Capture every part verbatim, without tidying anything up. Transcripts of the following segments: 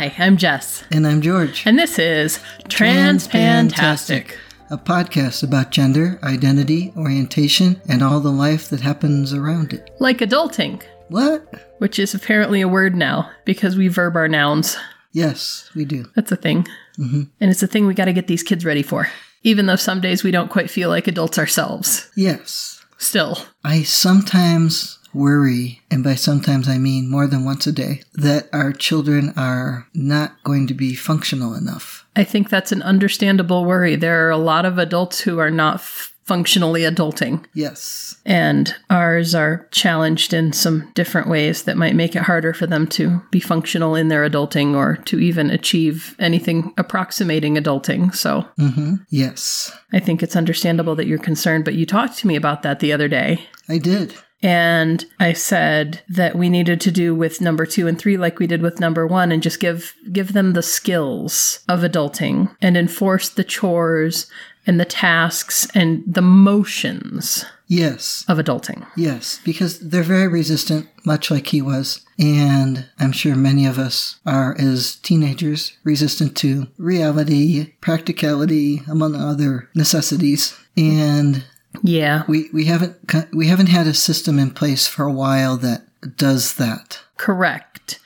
Hi, I'm Jess. And I'm George. And this is TransFantastic, a podcast about gender, identity, orientation, and all the life that happens around it. Like adulting. What? Which is apparently a word now, because we verb our nouns. Yes, we do. That's a thing. Mm-hmm. And it's a thing we got to get these kids ready for, even though some days we don't quite feel like adults ourselves. Yes. Still. I sometimes worry, and by sometimes I mean more than once a day, that our children are not going to be functional enough. I think that's an understandable worry. There are a lot of adults who are not f- functionally adulting. Yes. And ours are challenged in some different ways that might make it harder for them to be functional in their adulting or to even achieve anything approximating adulting. So, mm-hmm. Yes. I think it's understandable that you're concerned, but you talked to me about that the other day. I did. And I said that we needed to do with number two and three like we did with number one and just give give them the skills of adulting and enforce the chores and the tasks and the motions. Yes. Of adulting. Yes, because they're very resistant, much like he was. And I'm sure many of us are, as teenagers, resistant to reality, practicality, among other necessities. And yeah. We we haven't we haven't had a system in place for a while that does that. Correct.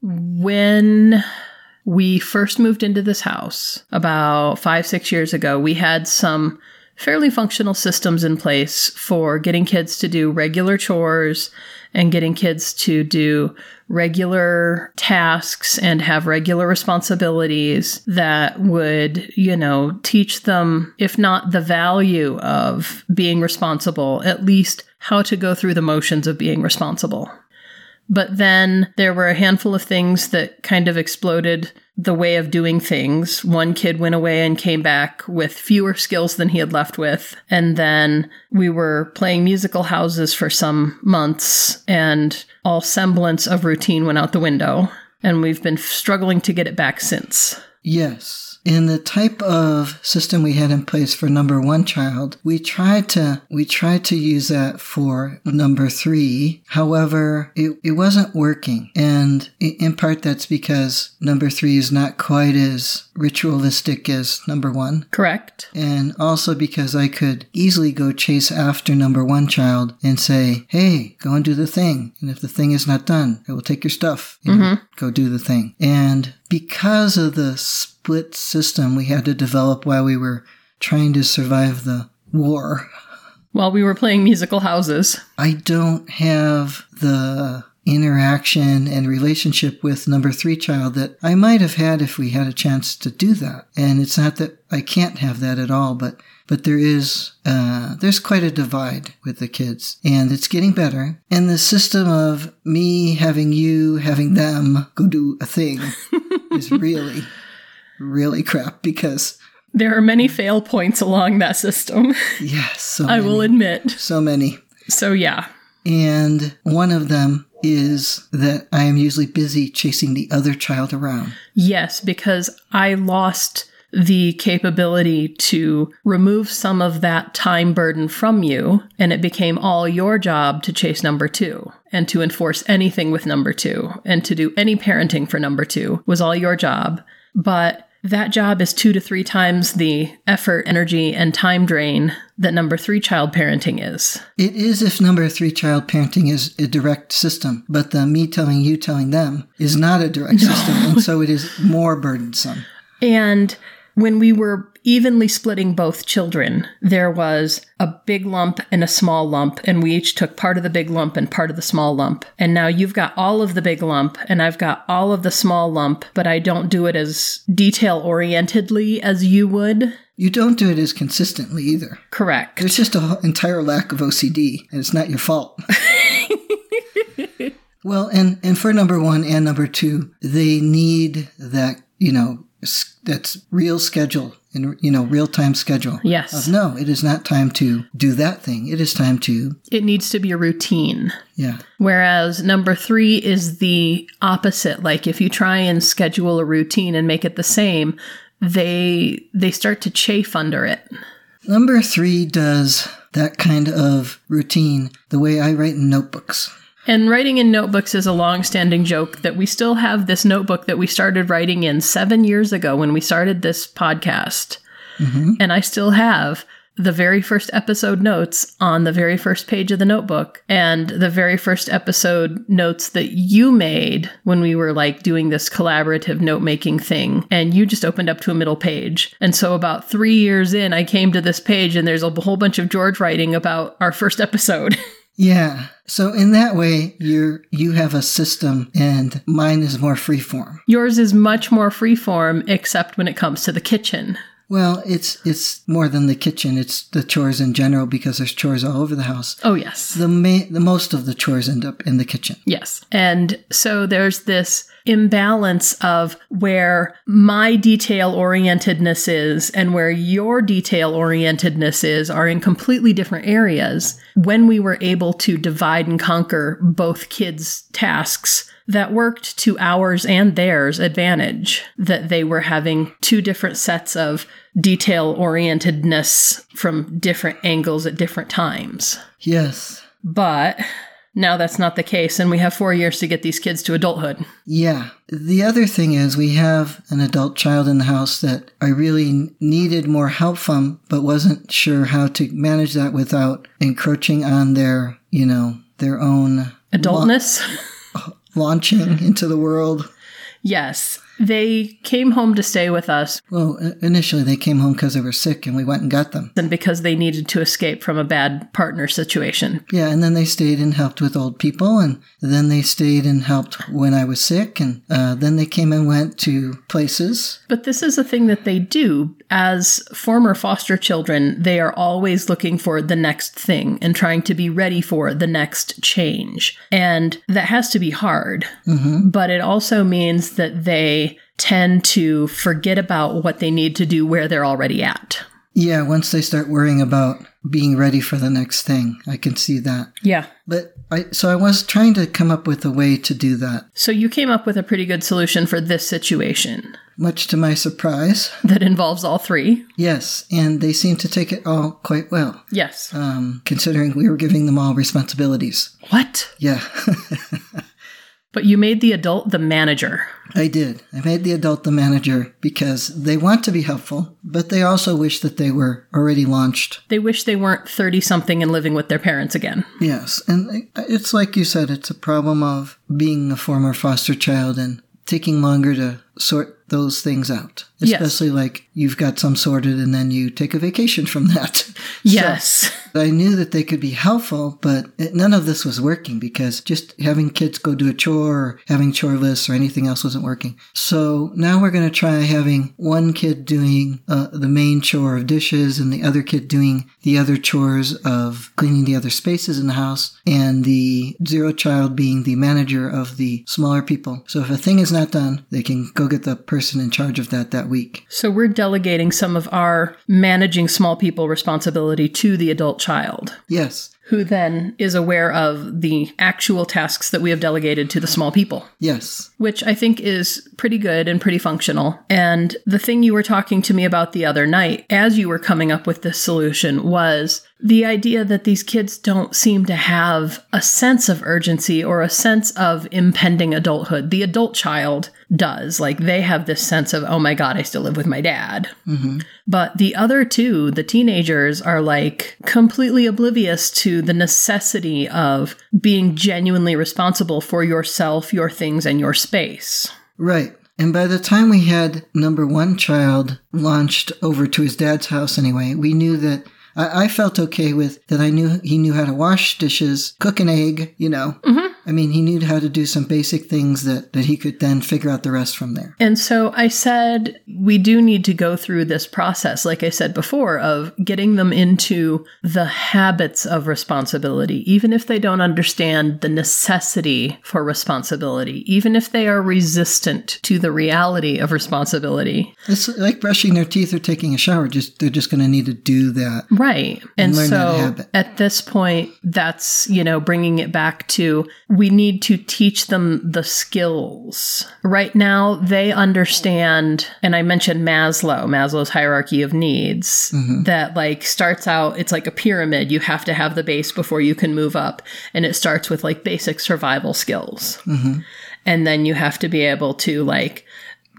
When we first moved into this house about five, six years ago, we had some fairly functional systems in place for getting kids to do regular chores and getting kids to do regular tasks and have regular responsibilities that would, you know, teach them, if not the value of being responsible, at least how to go through the motions of being responsible. But then there were a handful of things that kind of exploded the way of doing things. One kid went away and came back with fewer skills than he had left with. And then we were playing musical houses for some months, and all semblance of routine went out the window. And we've been struggling to get it back since. Yes. In the type of system we had in place for number one child, we tried to we tried to use that for number three. However, it, it wasn't working. And in part, that's because number three is not quite as ritualistic as number one. Correct. And also because I could easily go chase after number one child and say, hey, go and do the thing. And if the thing is not done, I will take your stuff and mm-hmm. go do the thing. And because of the sp- split system we had to develop while we were trying to survive the war. While we were playing musical houses. I don't have the interaction and relationship with number three child that I might have had if we had a chance to do that. And it's not that I can't have that at all, but But there is, uh, there's quite a divide with the kids, and it's getting better. And the system of me having you, having them go do a thing is really, really crap because there are many fail points along that system. Yes. So I many, will admit. So many. So yeah. And one of them is that I am usually busy chasing the other child around. Yes, because I lost the capability to remove some of that time burden from you, and it became all your job to chase number two and to enforce anything with number two and to do any parenting for number two was all your job. But that job is two to three times the effort, energy, and time drain that number three child parenting is. It is if number three child parenting is a direct system, but the me telling you telling them is not a direct no. system, and so it is more burdensome. And when we were evenly splitting both children, there was a big lump and a small lump, and we each took part of the big lump and part of the small lump. And now you've got all of the big lump, and I've got all of the small lump, but I don't do it as detail-orientedly as you would. You don't do it as consistently either. Correct. There's just an entire lack of O C D, and it's not your fault. Well, and, and for number one and number two, they need that, you know, that's real schedule and, you know, real time schedule. Yes. Of, no, it is not time to do that thing. It is time to. It needs to be a routine. Yeah. Whereas number three is the opposite. Like if you try and schedule a routine and make it the same, they they start to chafe under it. Number three does that kind of routine the way I write in notebooks. And writing in notebooks is a long-standing joke that we still have this notebook that we started writing in seven years ago when we started this podcast. Mm-hmm. And I still have the very first episode notes on the very first page of the notebook and the very first episode notes that you made when we were like doing this collaborative note-making thing. And you just opened up to a middle page. And so about three years in, I came to this page and there's a whole bunch of George writing about our first episode. Yeah. So in that way, you're, you have a system and mine is more freeform. Yours is much more freeform, except when it comes to the kitchen. Well, it's it's more than the kitchen. It's the chores in general because there's chores all over the house. Oh, yes. The ma- the most of the chores end up in the kitchen. Yes. And so there's this imbalance of where my detail-orientedness is and where your detail-orientedness is are in completely different areas. When we were able to divide and conquer both kids' tasks, that worked to ours and theirs advantage, that they were having two different sets of detail-orientedness from different angles at different times. Yes. But now that's not the case, and we have four years to get these kids to adulthood. Yeah. The other thing is we have an adult child in the house that I really needed more help from, but wasn't sure how to manage that without encroaching on their, you know, their own... adultness? Lo- launching into the world. Yes. They came home to stay with us. Well, initially they came home because they were sick and we went and got them. And because they needed to escape from a bad partner situation. Yeah, and then they stayed and helped with old people, and then they stayed and helped when I was sick, and uh, then they came and went to places. But this is a thing that they do. As former foster children, they are always looking for the next thing and trying to be ready for the next change. And that has to be hard, mm-hmm. but it also means that they tend to forget about what they need to do where they're already at. Yeah, once they start worrying about being ready for the next thing, I can see that. Yeah. But I, so I was trying to come up with a way to do that. So you came up with a pretty good solution for this situation. Much to my surprise. That involves all three. Yes, and they seem to take it all quite well. Yes. Um, considering we were giving them all responsibilities. What? Yeah. But you made the adult the manager. I did. I made the adult the manager because they want to be helpful, but they also wish that they were already launched. They wish they weren't thirty-something and living with their parents again. Yes. And it's like you said, it's a problem of being a former foster child and taking longer to sort those things out. Especially yes. like you've got some sorted and then you take a vacation from that. Yes. So I knew that they could be helpful, but it, none of this was working because just having kids go do a chore or having chore lists or anything else wasn't working. So now we're going to try having one kid doing uh, the main chore of dishes and the other kid doing the other chores of cleaning the other spaces in the house and the zero child being the manager of the smaller people. So if a thing is not done, they can go get the person in charge of that that week. So we're delegating some of our managing small people responsibility to the adult child. Yes. Who then is aware of the actual tasks that we have delegated to the small people. Yes. Which I think is pretty good and pretty functional. And the thing you were talking to me about the other night, as you were coming up with this solution, was the idea that these kids don't seem to have a sense of urgency or a sense of impending adulthood. The adult child does. Like, they have this sense of, oh my God, I still live with my dad. Mm-hmm. But the other two, the teenagers, are like completely oblivious to the necessity of being genuinely responsible for yourself, your things, and your space. Right. And by the time we had number one child launched over to his dad's house anyway, we knew that I felt okay with that. I knew he knew how to wash dishes, cook an egg, you know. Mm-hmm. I mean, he knew how to do some basic things that, that he could then figure out the rest from there. And so I said, we do need to go through this process, like I said before, of getting them into the habits of responsibility, even if they don't understand the necessity for responsibility, even if they are resistant to the reality of responsibility. It's like brushing their teeth or taking a shower. Just they're just going to need to do that. Right. Right. And, and so at this point, that's, you know, bringing it back to we need to teach them the skills. Right now, they understand, and I mentioned Maslow, Maslow's hierarchy of needs, mm-hmm. that like starts out, it's like a pyramid. You have to have the base before you can move up. And it starts with like basic survival skills. Mm-hmm. And then you have to be able to like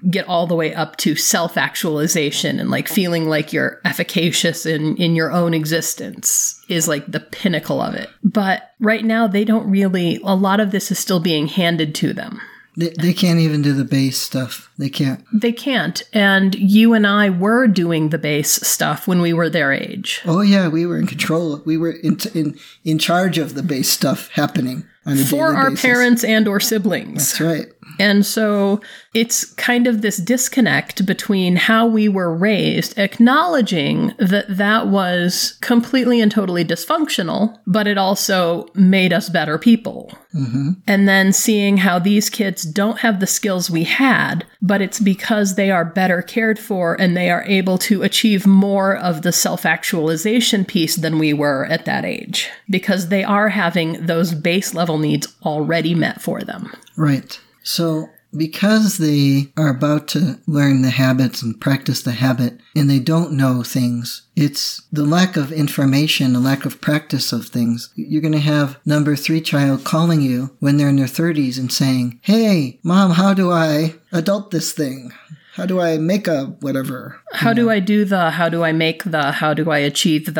get all the way up to self-actualization and like feeling like you're efficacious in, in your own existence is like the pinnacle of it. But right now they don't really, a lot of this is still being handed to them. They, they can't even do the base stuff. They can't. They can't. And you and I were doing the base stuff when we were their age. Oh yeah. We were in control. We were in, in, in charge of the base stuff happening on a daily basis. For our parents and or siblings. That's right. And so it's kind of this disconnect between how we were raised, acknowledging that that was completely and totally dysfunctional, but it also made us better people. Mm-hmm. And then seeing how these kids don't have the skills we had, but it's because they are better cared for and they are able to achieve more of the self-actualization piece than we were at that age, because they are having those base level needs already met for them. Right. So because they are about to learn the habits and practice the habit and they don't know things, it's the lack of information, the lack of practice of things. You're going to have number three child calling you when they're in their thirties and saying, "Hey, Mom, how do I adult this thing? How do I make a whatever? How do I do the, how do I make the, how do I achieve the?"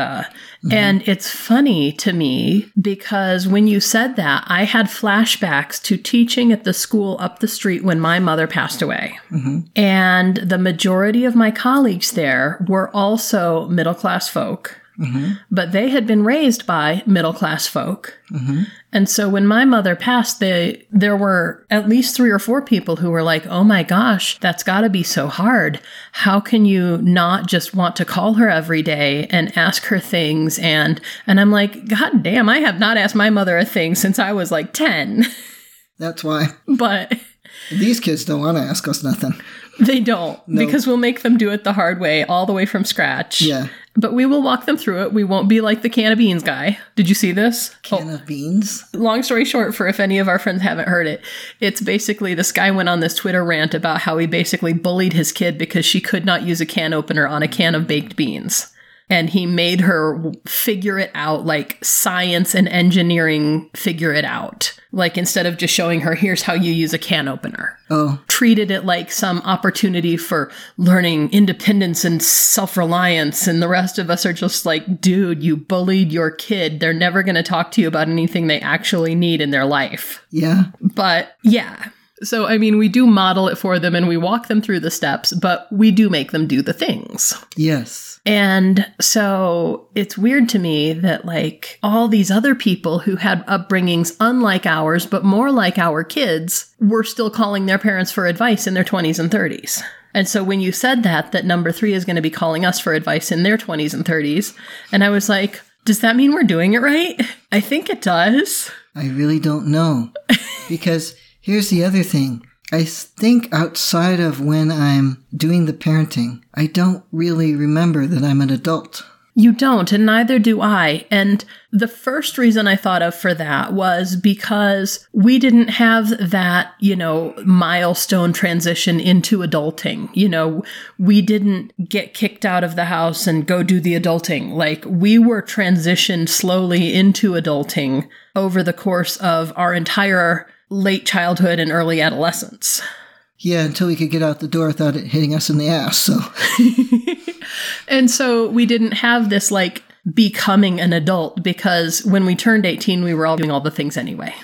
Mm-hmm. And it's funny to me because when you said that, I had flashbacks to teaching at the school up the street when my mother passed away. Mm-hmm. And the majority of my colleagues there were also middle-class folk. Mm-hmm. But they had been raised by middle-class folk. Mm-hmm. And so when my mother passed, they, there were at least three or four people who were like, "Oh my gosh, that's got to be so hard. How can you not just want to call her every day and ask her things?" And, and I'm like, God damn, I have not asked my mother a thing since I was like ten. That's why. But these kids don't want to ask us nothing. They don't, nope. Because we'll make them do it the hard way, all the way from scratch. Yeah. But we will walk them through it. We won't be like the can of beans guy. Did you see this? Can oh. of beans? Long story short, for if any of our friends haven't heard it, it's basically this guy went on this Twitter rant about how he basically bullied his kid because she could not use a can opener on a can of baked beans. And he made her figure it out, like science and engineering figure it out. Like instead of just showing her, here's how you use a can opener. Oh. Treated it like some opportunity for learning independence and self-reliance. And the rest of us are just like, dude, you bullied your kid. They're never going to talk to you about anything they actually need in their life. Yeah. But yeah. So, I mean, we do model it for them and we walk them through the steps, but we do make them do the things. Yes. And so it's weird to me that like all these other people who had upbringings unlike ours, but more like our kids, were still calling their parents for advice in their twenties and thirties. And so when you said that, that number three is going to be calling us for advice in their twenties and thirties. And I was like, does that mean we're doing it right? I think it does. I really don't know. Because... here's the other thing. I think outside of when I'm doing the parenting, I don't really remember that I'm an adult. You don't, and neither do I. And the first reason I thought of for that was because we didn't have that, you know, milestone transition into adulting. You know, we didn't get kicked out of the house and go do the adulting. Like, we were transitioned slowly into adulting over the course of our entire late childhood and early adolescence. Yeah, until we could get out the door without it hitting us in the ass. So, and so we didn't have this like becoming an adult because when we turned eighteen, we were all doing all the things anyway.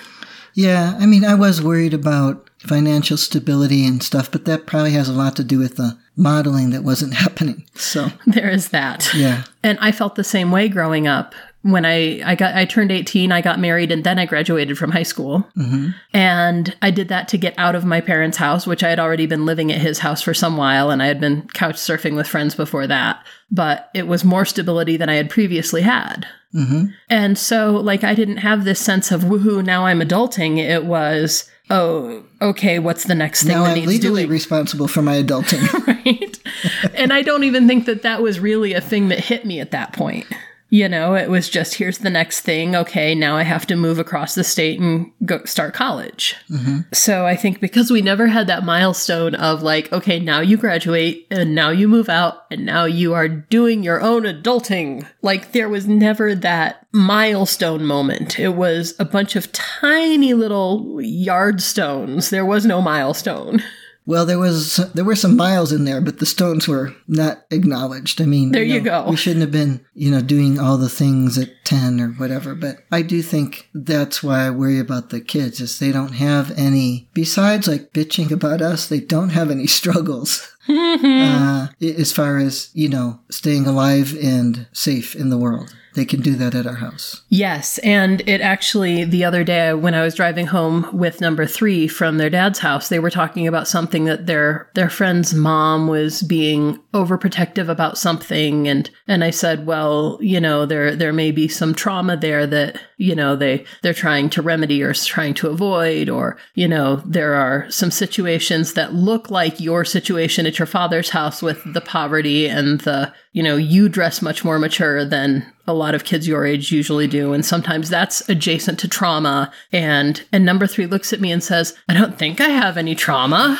Yeah, I mean, I was worried about financial stability and stuff, but that probably has a lot to do with the modeling that wasn't happening. So there is that. Yeah, and I felt the same way growing up. When I, I got I turned eighteen, I got married, and then I graduated from high school. Mm-hmm. And I did that to get out of my parents' house, which I had already been living at his house for some while, and I had been couch surfing with friends before that. But it was more stability than I had previously had. Mm-hmm. And so, like, I didn't have this sense of, woohoo, now I'm adulting. It was, oh, okay, what's the next thing now that I'm needs doing? Now I'm legally responsible for my adulting. Right? And I don't even think that that was really a thing that hit me at that point. You know, it was just, here's the next thing. Okay, now I have to move across the state and go start college. Mm-hmm. So I think because we never had that milestone of like, okay, now you graduate and now you move out and now you are doing your own adulting. Like there was never that milestone moment. It was a bunch of tiny little yardstones. There was no milestone. Well, there was there were some miles in there, but the stones were not acknowledged. I mean, there you, know, you go. We shouldn't have been, you know, doing all the things at ten or whatever. But I do think that's why I worry about the kids, is they don't have any. Besides, like bitching about us, they don't have any struggles. uh, as far as, you know, staying alive and safe in the world. They can do that at our house. Yes. And it actually, the other day when I was driving home with number three from their dad's house, they were talking about something that their their friend's mom was being overprotective about something. And and I said, well, you know, there there may be some trauma there that, you know, they, they're trying to remedy or trying to avoid. Or, you know, there are some situations that look like your situation at your father's house with the poverty and the, you know, you dress much more mature than a lot of kids your age usually do. And sometimes that's adjacent to trauma. And and number three looks at me and says, I don't think I have any trauma.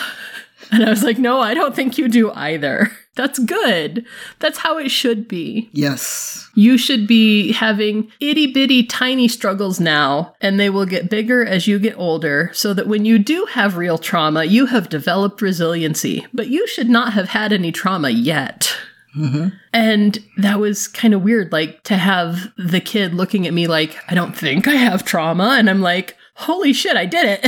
And I was like, no, I don't think you do either. That's good. That's how it should be. Yes. You should be having itty bitty tiny struggles now, and they will get bigger as you get older, so that when you do have real trauma, you have developed resiliency. But you should not have had any trauma yet. Mm-hmm. And that was kind of weird, like to have the kid looking at me like, I don't think I have trauma. And I'm like, holy shit, I did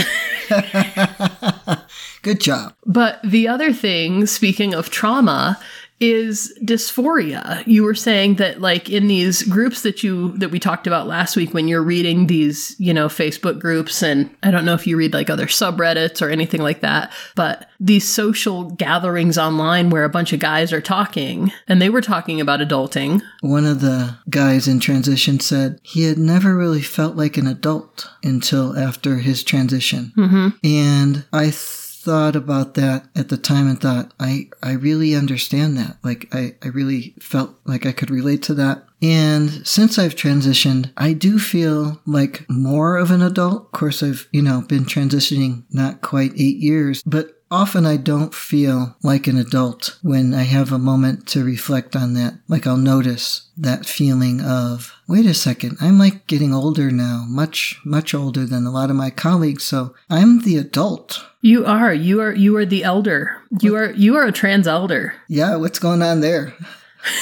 it. Good job. But the other thing, speaking of trauma, is dysphoria. You were saying that like in these groups that you that we talked about last week, when you're reading these, you know, Facebook groups, and I don't know if you read like other subreddits or anything like that, but these social gatherings online where a bunch of guys are talking, and they were talking about adulting. One of the guys in transition said he had never really felt like an adult until after his transition. Mm-hmm. And I th- thought about that at the time and thought, I, I really understand that. Like, I, I really felt like I could relate to that. And since I've transitioned, I do feel like more of an adult. Of course, I've, you know, been transitioning not quite eight years, but often I don't feel like an adult when I have a moment to reflect on that. Like I'll notice that feeling of, wait a second, I'm like getting older now, much, much older than a lot of my colleagues. So I'm the adult. You are. You are you are the elder. You are you are a trans elder. Yeah, what's going on there?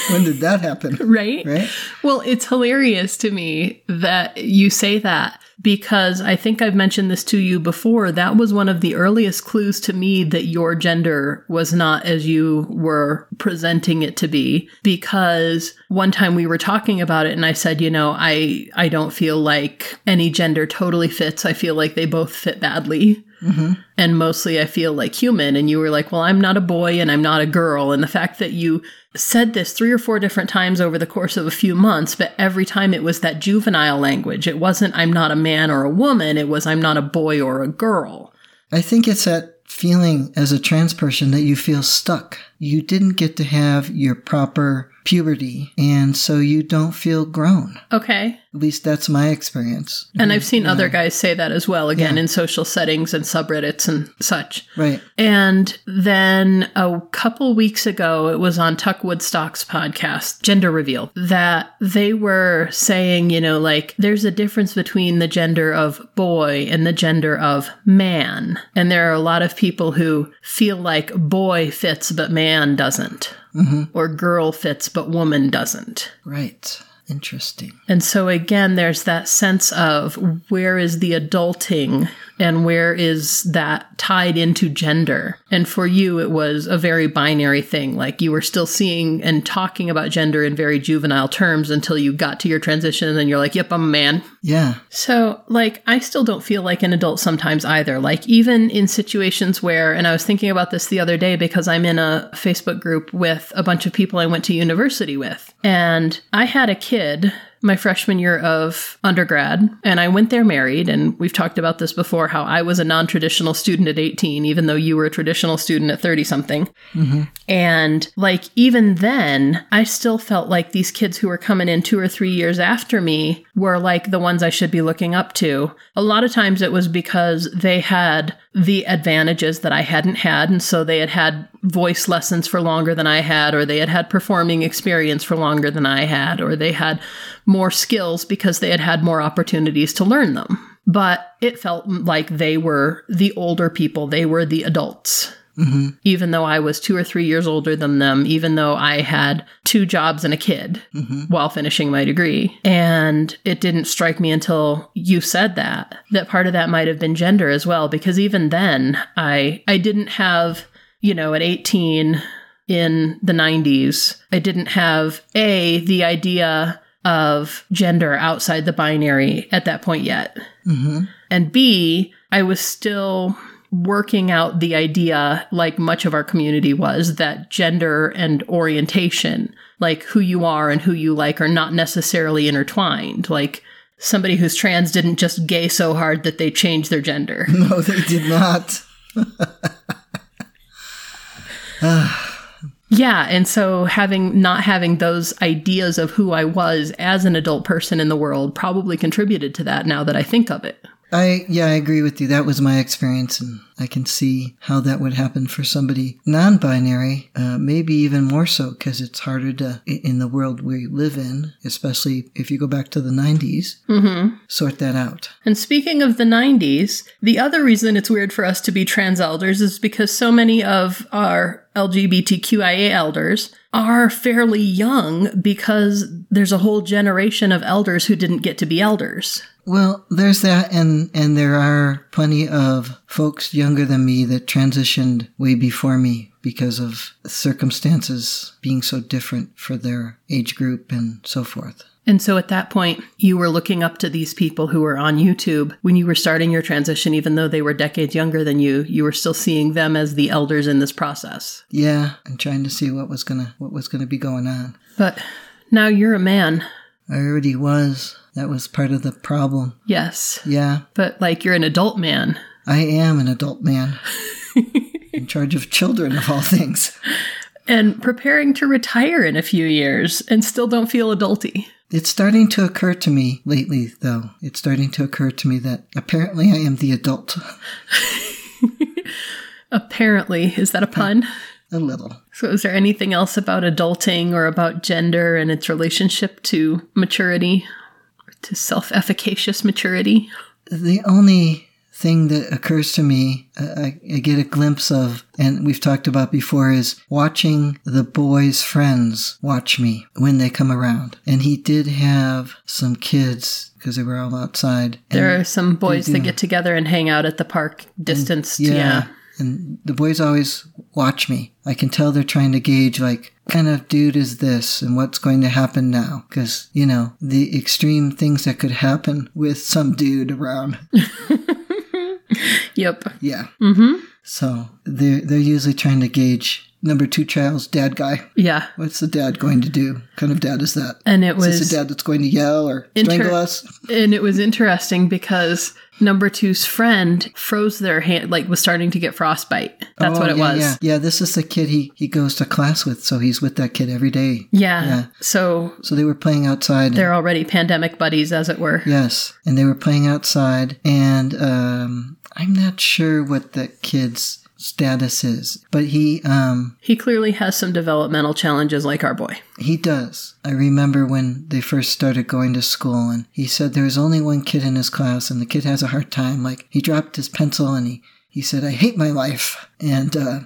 When did that happen? Right? Right? Well, it's hilarious to me that you say that. Because I think I've mentioned this to you before, that was one of the earliest clues to me that your gender was not as you were presenting it to be. Because one time we were talking about it and I said, you know, I, I don't feel like any gender totally fits. I feel like they both fit badly. Mm-hmm. And mostly I feel like human. And you were like, well, I'm not a boy and I'm not a girl. And the fact that you said this three or four different times over the course of a few months, but every time it was that juvenile language. It wasn't, I'm not a man or a woman. It was, I'm not a boy or a girl. I think it's that feeling as a trans person that you feel stuck. You didn't get to have your proper puberty, and so you don't feel grown. Okay. At least that's my experience. And I've seen yeah. other guys say that as well, again, yeah. in social settings and subreddits and such. Right. And then a couple weeks ago, it was on Tuck Woodstock's podcast, Gender Reveal, that they were saying, you know, like, there's a difference between the gender of boy and the gender of man. And there are a lot of people who feel like boy fits, but man doesn't. Mm-hmm. Or girl fits, but woman doesn't. Right. Interesting. And so again, there's that sense of where is the adulting and where is that tied into gender? And for you, it was a very binary thing. Like you were still seeing and talking about gender in very juvenile terms until you got to your transition and then you're like, yep, I'm a man. Yeah. So like, I still don't feel like an adult sometimes either. Like even in situations where, and I was thinking about this the other day because I'm in a Facebook group with a bunch of people I went to university with. And I had a kid. my freshman year of undergrad, and I went there married, and we've talked about this before, how I was a non-traditional student at eighteen, even though you were a traditional student at thirty-something. Mm-hmm. And, like, even then, I still felt like these kids who were coming in two or three years after me were, like, the ones I should be looking up to. A lot of times it was because they had the advantages that I hadn't had, and so they had had voice lessons for longer than I had, or they had had performing experience for longer than I had, or they had more skills because they had had more opportunities to learn them. But it felt like they were the older people. They were the adults. Mm-hmm. Even though I was two or three years older than them, even though I had two jobs and a kid mm-hmm. while finishing my degree. And it didn't strike me until you said that, that part of that might have been gender as well, because even then I, I didn't have, you know, at eighteen in the nineties, I didn't have a, the idea of gender outside the binary at that point yet. Mm-hmm. And B, I was still working out the idea, like much of our community was, that gender and orientation, like who you are and who you like, are not necessarily intertwined. Like somebody who's trans didn't just gay so hard that they changed their gender. No, they did not. Yeah. And so having not having those ideas of who I was as an adult person in the world probably contributed to that, now that I think of it. I yeah, I agree with you. That was my experience, and I can see how that would happen for somebody non-binary, uh, maybe even more so, because it's harder to, in the world we live in, especially if you go back to the nineties, mm-hmm. sort that out. And speaking of the nineties, the other reason it's weird for us to be trans elders is because so many of our L G B T Q I A elders are fairly young, because there's a whole generation of elders who didn't get to be elders. Well, there's that, and, and there are plenty of folks younger than me that transitioned way before me because of circumstances being so different for their age group and so forth. And so at that point, you were looking up to these people who were on YouTube when you were starting your transition, even though they were decades younger than you, you were still seeing them as the elders in this process. Yeah, and trying to see what was gonna what was gonna be going on. But now you're a man. I already was. That was part of the problem. Yes. Yeah. But like, you're an adult man. I am an adult man. In charge of children, of all things. And preparing to retire in a few years, and still don't feel adulty. It's starting to occur to me lately, though. It's starting to occur to me that apparently I am the adult. Apparently. Is that a pun? A little. So is there anything else about adulting or about gender and its relationship to maturity? To self-efficacious maturity? The only thing that occurs to me, I, I get a glimpse of, and we've talked about before, is watching the boy's friends watch me when they come around. And he did have some kids, because they were all outside. There are some boys that get together and hang out at the park, distanced. And, yeah, yeah. And the boys always watch me. I can tell they're trying to gauge, like, kind of dude is this, and what's going to happen now? Because, you know, the extreme things that could happen with some dude around. Yep. Yeah. Mm-hmm. So they're, they're usually trying to gauge number two child's dad guy. Yeah. What's the dad going to do? What kind of dad is that? And it was... Is this a dad that's going to yell or inter- strangle us? And it was interesting because number two's friend froze their hand, like was starting to get frostbite. That's oh, what it yeah, was. Yeah. yeah, this is the kid he, he goes to class with, so he's with that kid every day. Yeah. yeah. So so they were playing outside. They're and, already pandemic buddies, as it were. Yes, and they were playing outside, and um, I'm not sure what the kid's status is, but he... Um, he clearly has some developmental challenges like our boy. He does. I remember when they first started going to school, and he said there was only one kid in his class, and the kid has a hard time. Like, he dropped his pencil, and he, he said, I hate my life. And uh,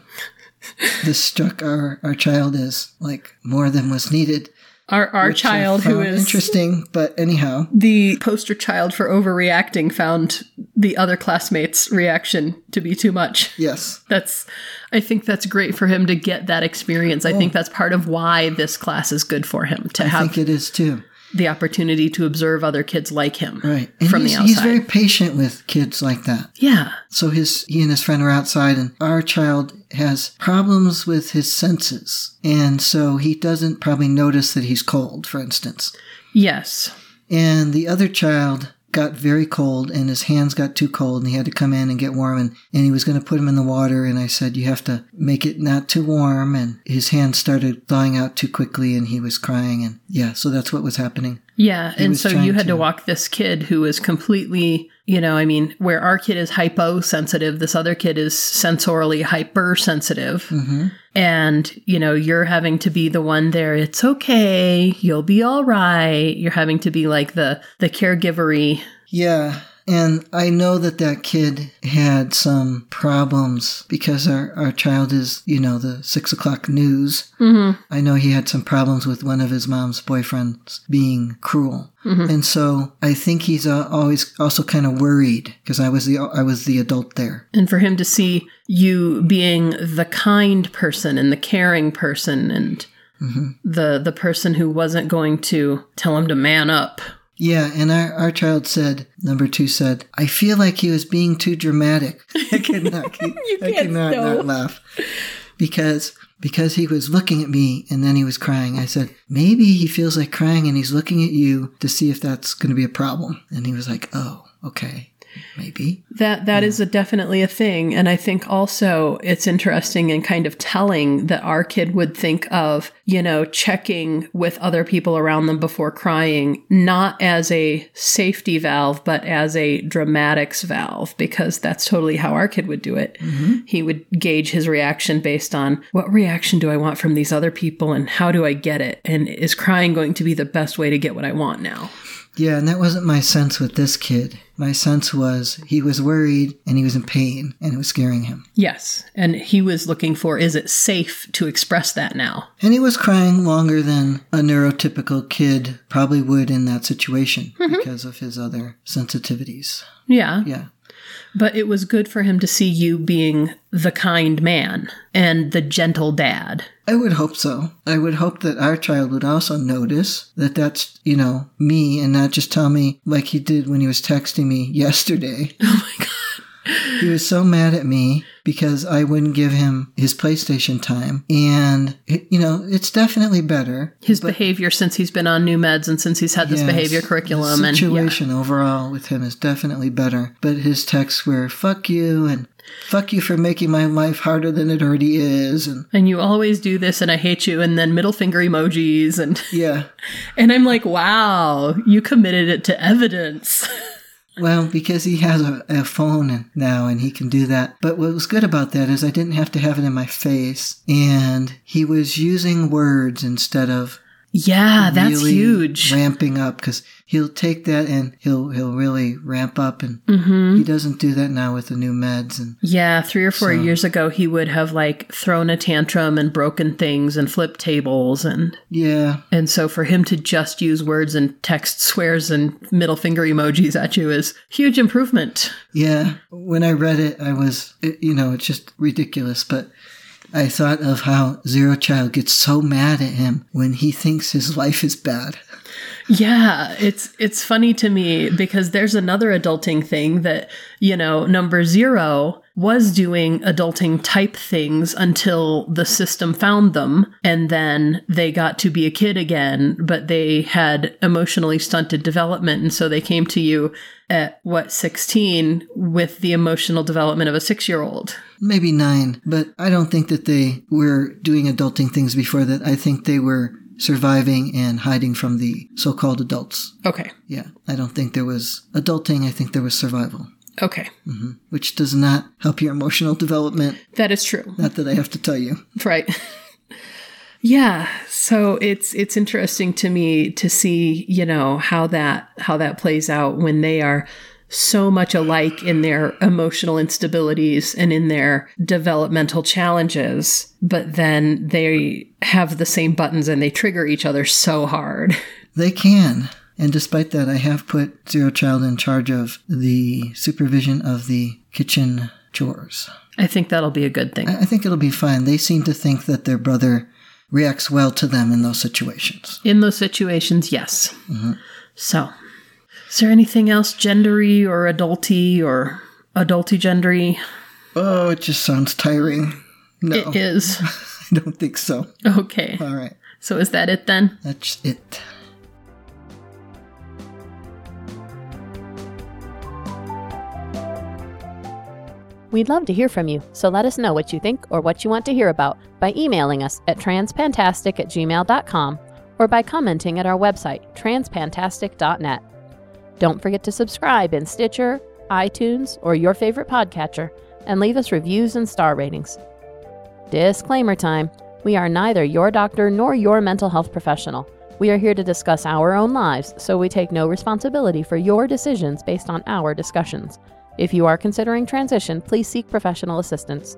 this struck our, our child as, like, more than was needed. Our our child, who is interesting, but anyhow, the poster child for overreacting, found the other classmates' reaction to be too much. Yes, that's. I think that's great for him to get that experience. I oh. think that's part of why this class is good for him to I have. I think it is too. The opportunity to observe other kids like him, right? And from the outside, he's very patient with kids like that. Yeah. So his he and his friend are outside, and our child has problems with his senses. And so he doesn't probably notice that he's cold, for instance. Yes. And the other child got very cold and his hands got too cold and he had to come in and get warm, and, and he was going to put him in the water, and I said, you have to make it not too warm, and his hands started thawing out too quickly and he was crying, and yeah, so that's what was happening. Yeah, he and so you had to, to walk this kid who was completely, you know, I mean, where our kid is hyposensitive, this other kid is sensorily hypersensitive. Mm-hmm. And, you know, you're having to be the one there, it's okay, you'll be all right. You're having to be like the, the caregivery. Yeah. And I know that that kid had some problems because our, our child is, you know, the six o'clock news. Mm-hmm. I know he had some problems with one of his mom's boyfriends being cruel. Mm-hmm. And so I think he's always also kind of worried because I was the I was the adult there. And for him to see you being the kind person and the caring person and mm-hmm. the the person who wasn't going to tell him to man up. Yeah, and our, our child said, number two said, I feel like he was being too dramatic. I could not, I could not, not laugh because because he was looking at me and then he was crying. I said, maybe he feels like crying and he's looking at you to see if that's going to be a problem. And he was like, oh, okay. Maybe. That that yeah. is a definitely a thing. And I think also it's interesting and kind of telling that our kid would think of, you know, checking with other people around them before crying, not as a safety valve, but as a dramatics valve, because that's totally how our kid would do it. Mm-hmm. He would gauge his reaction based on what reaction do I want from these other people and how do I get it? And is crying going to be the best way to get what I want now? Yeah, and that wasn't my sense with this kid. My sense was he was worried and he was in pain and it was scaring him. Yes, and he was looking for, is it safe to express that now? And he was crying longer than a neurotypical kid probably would in that situation mm-hmm. because of his other sensitivities. Yeah. Yeah. But it was good for him to see you being the kind man and the gentle dad. I would hope so. I would hope that our child would also notice that that's, you know, me and not just tell me like he did when he was texting me yesterday. Oh, my God. He was so mad at me because I wouldn't give him his PlayStation time. And, it, you know, it's definitely better. His but, behavior since he's been on new meds and since he's had this yes, behavior curriculum. The situation and, yeah. overall with him is definitely better. But his texts were, fuck you, and fuck you for making my life harder than it already is. And, and you always do this, and I hate you, and then middle finger emojis. And yeah. And I'm like, wow, you committed it to evidence. Well, because he has a, a phone now and he can do that. But what was good about that is I didn't have to have it in my face. And he was using words instead of... Yeah, that's really huge. Ramping up, because he'll take that and he'll he'll really ramp up, and mm-hmm. he doesn't do that now with the new meds. And yeah, three or four so. years ago, he would have like thrown a tantrum and broken things and flipped tables, and yeah, and so for him to just use words and text swears and middle finger emojis at you is huge improvement. Yeah, when I read it, I was it, you know it's just ridiculous, but. I thought of how Zero Child gets so mad at him when he thinks his life is bad. Yeah, it's it's funny to me because there's another adulting thing that, you know, number zero was doing adulting type things until the system found them, and then they got to be a kid again, but they had emotionally stunted development, and so they came to you at, what, sixteen with the emotional development of a six-year-old. Maybe nine, but I don't think that they were doing adulting things before that. I think they were surviving and hiding from the so-called adults. Okay. Yeah. I don't think there was adulting. I think there was survival. Okay. Mm-hmm. Which does not help your emotional development. That is true. Not that I have to tell you. Right. Yeah. So it's it's interesting to me to see, you know, how that how that plays out when they are so much alike in their emotional instabilities and in their developmental challenges, but then they have the same buttons and they trigger each other so hard. They can. And despite that, I have put Zero Child in charge of the supervision of the kitchen chores. I think that'll be a good thing. I think it'll be fine. They seem to think that their brother reacts well to them in those situations. In those situations, yes. Mm-hmm. So... Is there anything else gendery or adulty or adulty gendery? Oh, it just sounds tiring. No. It is. I don't think so. Okay. All right. So is that it then? That's it. We'd love to hear from you, so let us know what you think or what you want to hear about by emailing us at transfantastic at gmail dot com or by commenting at our website, transfantastic dot net. Don't forget to subscribe in Stitcher, iTunes, or your favorite podcatcher, and leave us reviews and star ratings. Disclaimer time. We are neither your doctor nor your mental health professional. We are here to discuss our own lives, so we take no responsibility for your decisions based on our discussions. If you are considering transition, please seek professional assistance.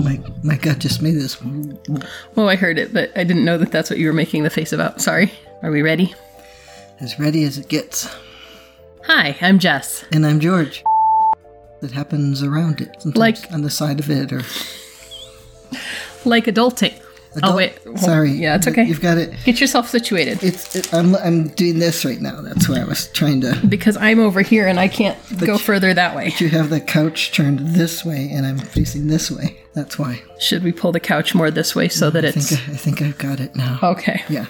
My my gut just made this. Well, I heard it, but I didn't know that that's what you were making the face about. Sorry. Are we ready? As ready as it gets. Hi, I'm Jess. And I'm George. That happens around it. Sometimes like, on the side of it or... Like adulting. Adult? Oh, wait. Hold Sorry. On. Yeah, it's okay. You've got it. Get yourself situated. It's. It, I'm I'm doing this right now. That's why I was trying to... Because I'm over here and I can't but go you, further that way. But you have the couch turned this way and I'm facing this way. That's why. Should we pull the couch more this way so no, that I it's... Think I, I think I've got it now. Okay. Yeah.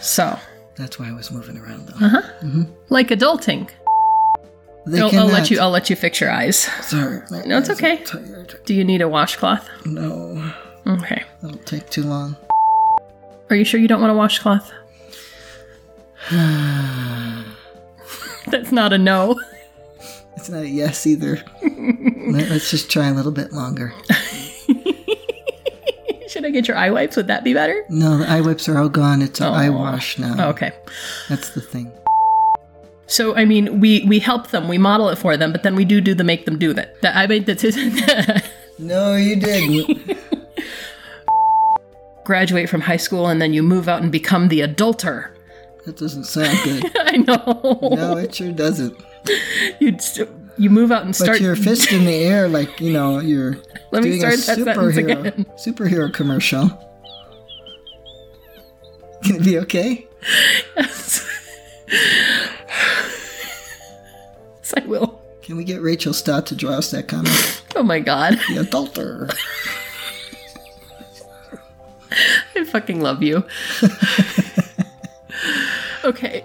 So. That's why I was moving around, though. Uh-huh. Mm-hmm. Like adulting. They I'll, I'll let you. I'll let you fix your eyes. Sorry. No, it's okay. Tired. Do you need a washcloth? No. Okay. It'll take too long. Are you sure you don't want a washcloth? That's not a no. It's not a yes either. Let's just try a little bit longer. Should I get your eye wipes? Would that be better? No, the eye wipes are all gone. It's an oh. eye wash now. Oh, okay. That's the thing. So, I mean, we, we help them, we model it for them, but then we do do the make them do that. that I made that decision. No, you didn't. Graduate from high school and then you move out and become the adulter. That doesn't sound good. I know. No, it sure doesn't. You'd st- you move out and start... But your fist in the air like, you know, you're Let doing me start a that superhero, again. superhero commercial. Can it be okay? Yes. Yes, I will. Can we get Rachel Stott to draw us that comic? Oh my god. The adulter. I fucking love you. Okay.